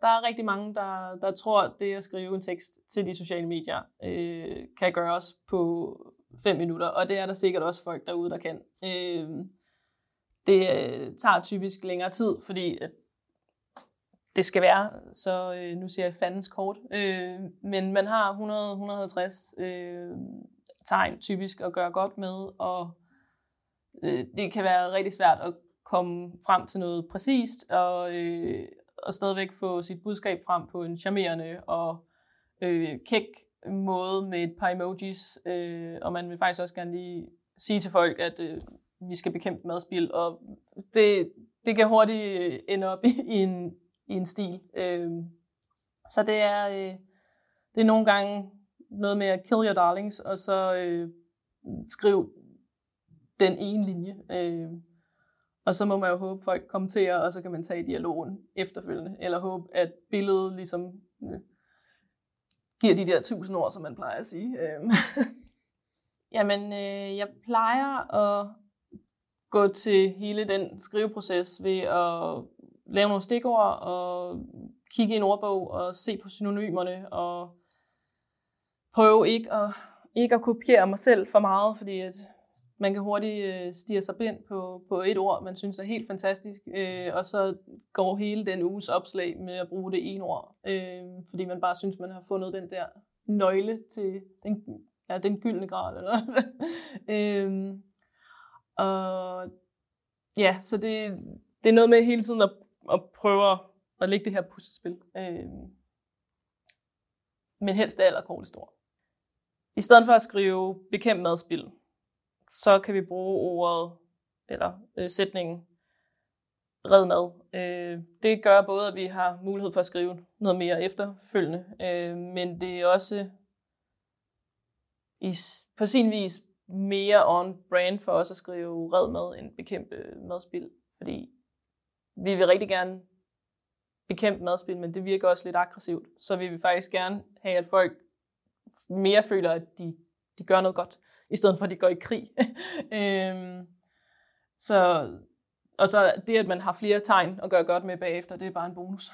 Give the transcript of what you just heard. Der er rigtig mange, der tror, at det at skrive en tekst til de sociale medier kan gøres på 5 minutter. Og det er der sikkert også folk derude, der kan. Det tager typisk længere tid, fordi det skal være, så nu siger jeg fandens kort. Men man har 100-150 tegn typisk at gøre godt med, og det kan være rigtig svært at komme frem til noget præcist, og stadigvæk få sit budskab frem på en charmerende og kæk måde med et par emojis. Og man vil faktisk også gerne lige sige til folk, at vi skal bekæmpe madspild. Og det kan hurtigt ende op i en stil. Så det er nogle gange noget med at kill your darlings, og så skriv den ene linje. Og så må man jo håbe, folk kommenterer, og så kan man tage dialogen efterfølgende. Eller håbe, at billedet ligesom giver de der 1000 ord, som man plejer at sige. Jamen, jeg plejer at gå til hele den skriveproces ved at lave nogle stikord og kigge i en ordbog og se på synonymerne og prøve ikke at kopiere mig selv for meget, fordi at man kan hurtigt stirre sig blind på et ord, man synes er helt fantastisk, og så går hele den uges opslag med at bruge det ene ord, fordi man bare synes, man har fundet den der nøgle til den gyldne grad. Eller og ja, så det er noget med hele tiden at prøve at lægge det her puslespil. Men helst det allerkorteste ord. I stedet for at skrive bekæmp madspild, så kan vi bruge ordet, eller sætningen, red mad. Det gør både, at vi har mulighed for at skrive noget mere efterfølgende, men det er også på sin vis mere on brand for os at skrive red mad end bekæmpe madspild, fordi vi vil rigtig gerne bekæmpe madspild, men det virker også lidt aggressivt, så vi vil faktisk gerne have, at folk mere føler, at de gør noget godt, i stedet for, at de går i krig. Og så det, at man har flere tegn at gøre godt med bagefter, det er bare en bonus.